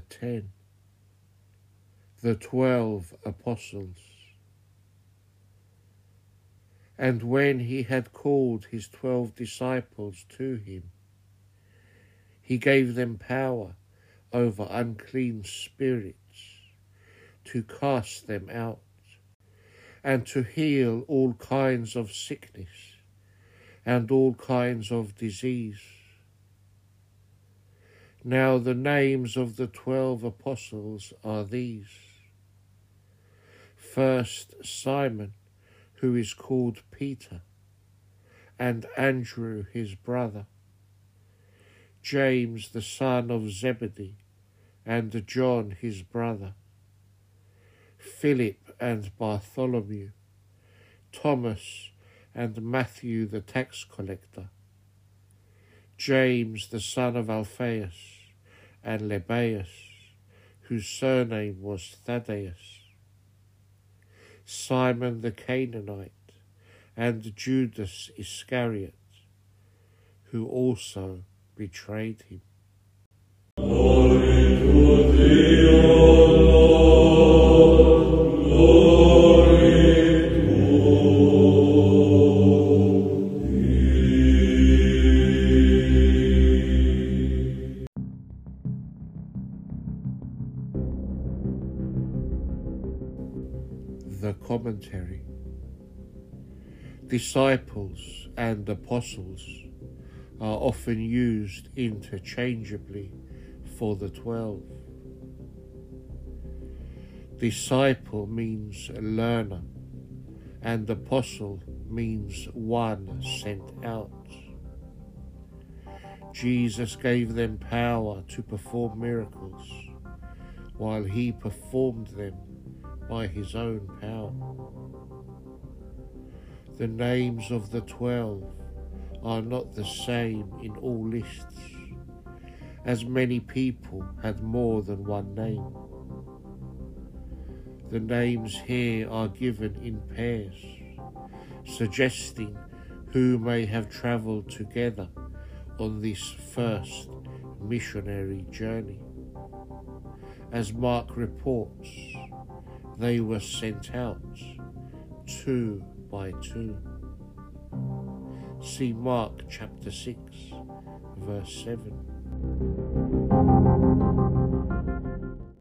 chapter 10, the 12 apostles. And when he had called his 12 disciples to him, he gave them power over unclean spirits, to cast them out, and to heal all kinds of sickness and all kinds of disease. Now the names of the 12 apostles are these. First, Simon, who is called Peter, and Andrew his brother, James the son of Zebedee, and John his brother, Philip and Bartholomew, Thomas and Matthew the tax collector, James the son of Alphaeus, and Lebbaeus, whose surname was Thaddeus, Simon the Canaanite, and Judas Iscariot, who also betrayed him. Glory to thee, O Lord, glory to thee. The commentary. Disciples and apostles are often used interchangeably for the 12. Disciple means learner, and apostle means one sent out. Jesus gave them power to perform miracles, while he performed them by his own power. The names of the 12 are not the same in all lists, as many people had more than one name. The names here are given in pairs, suggesting who may have travelled together on this first missionary journey. As Mark reports, they were sent out two by two. See Mark chapter 6, verse 7.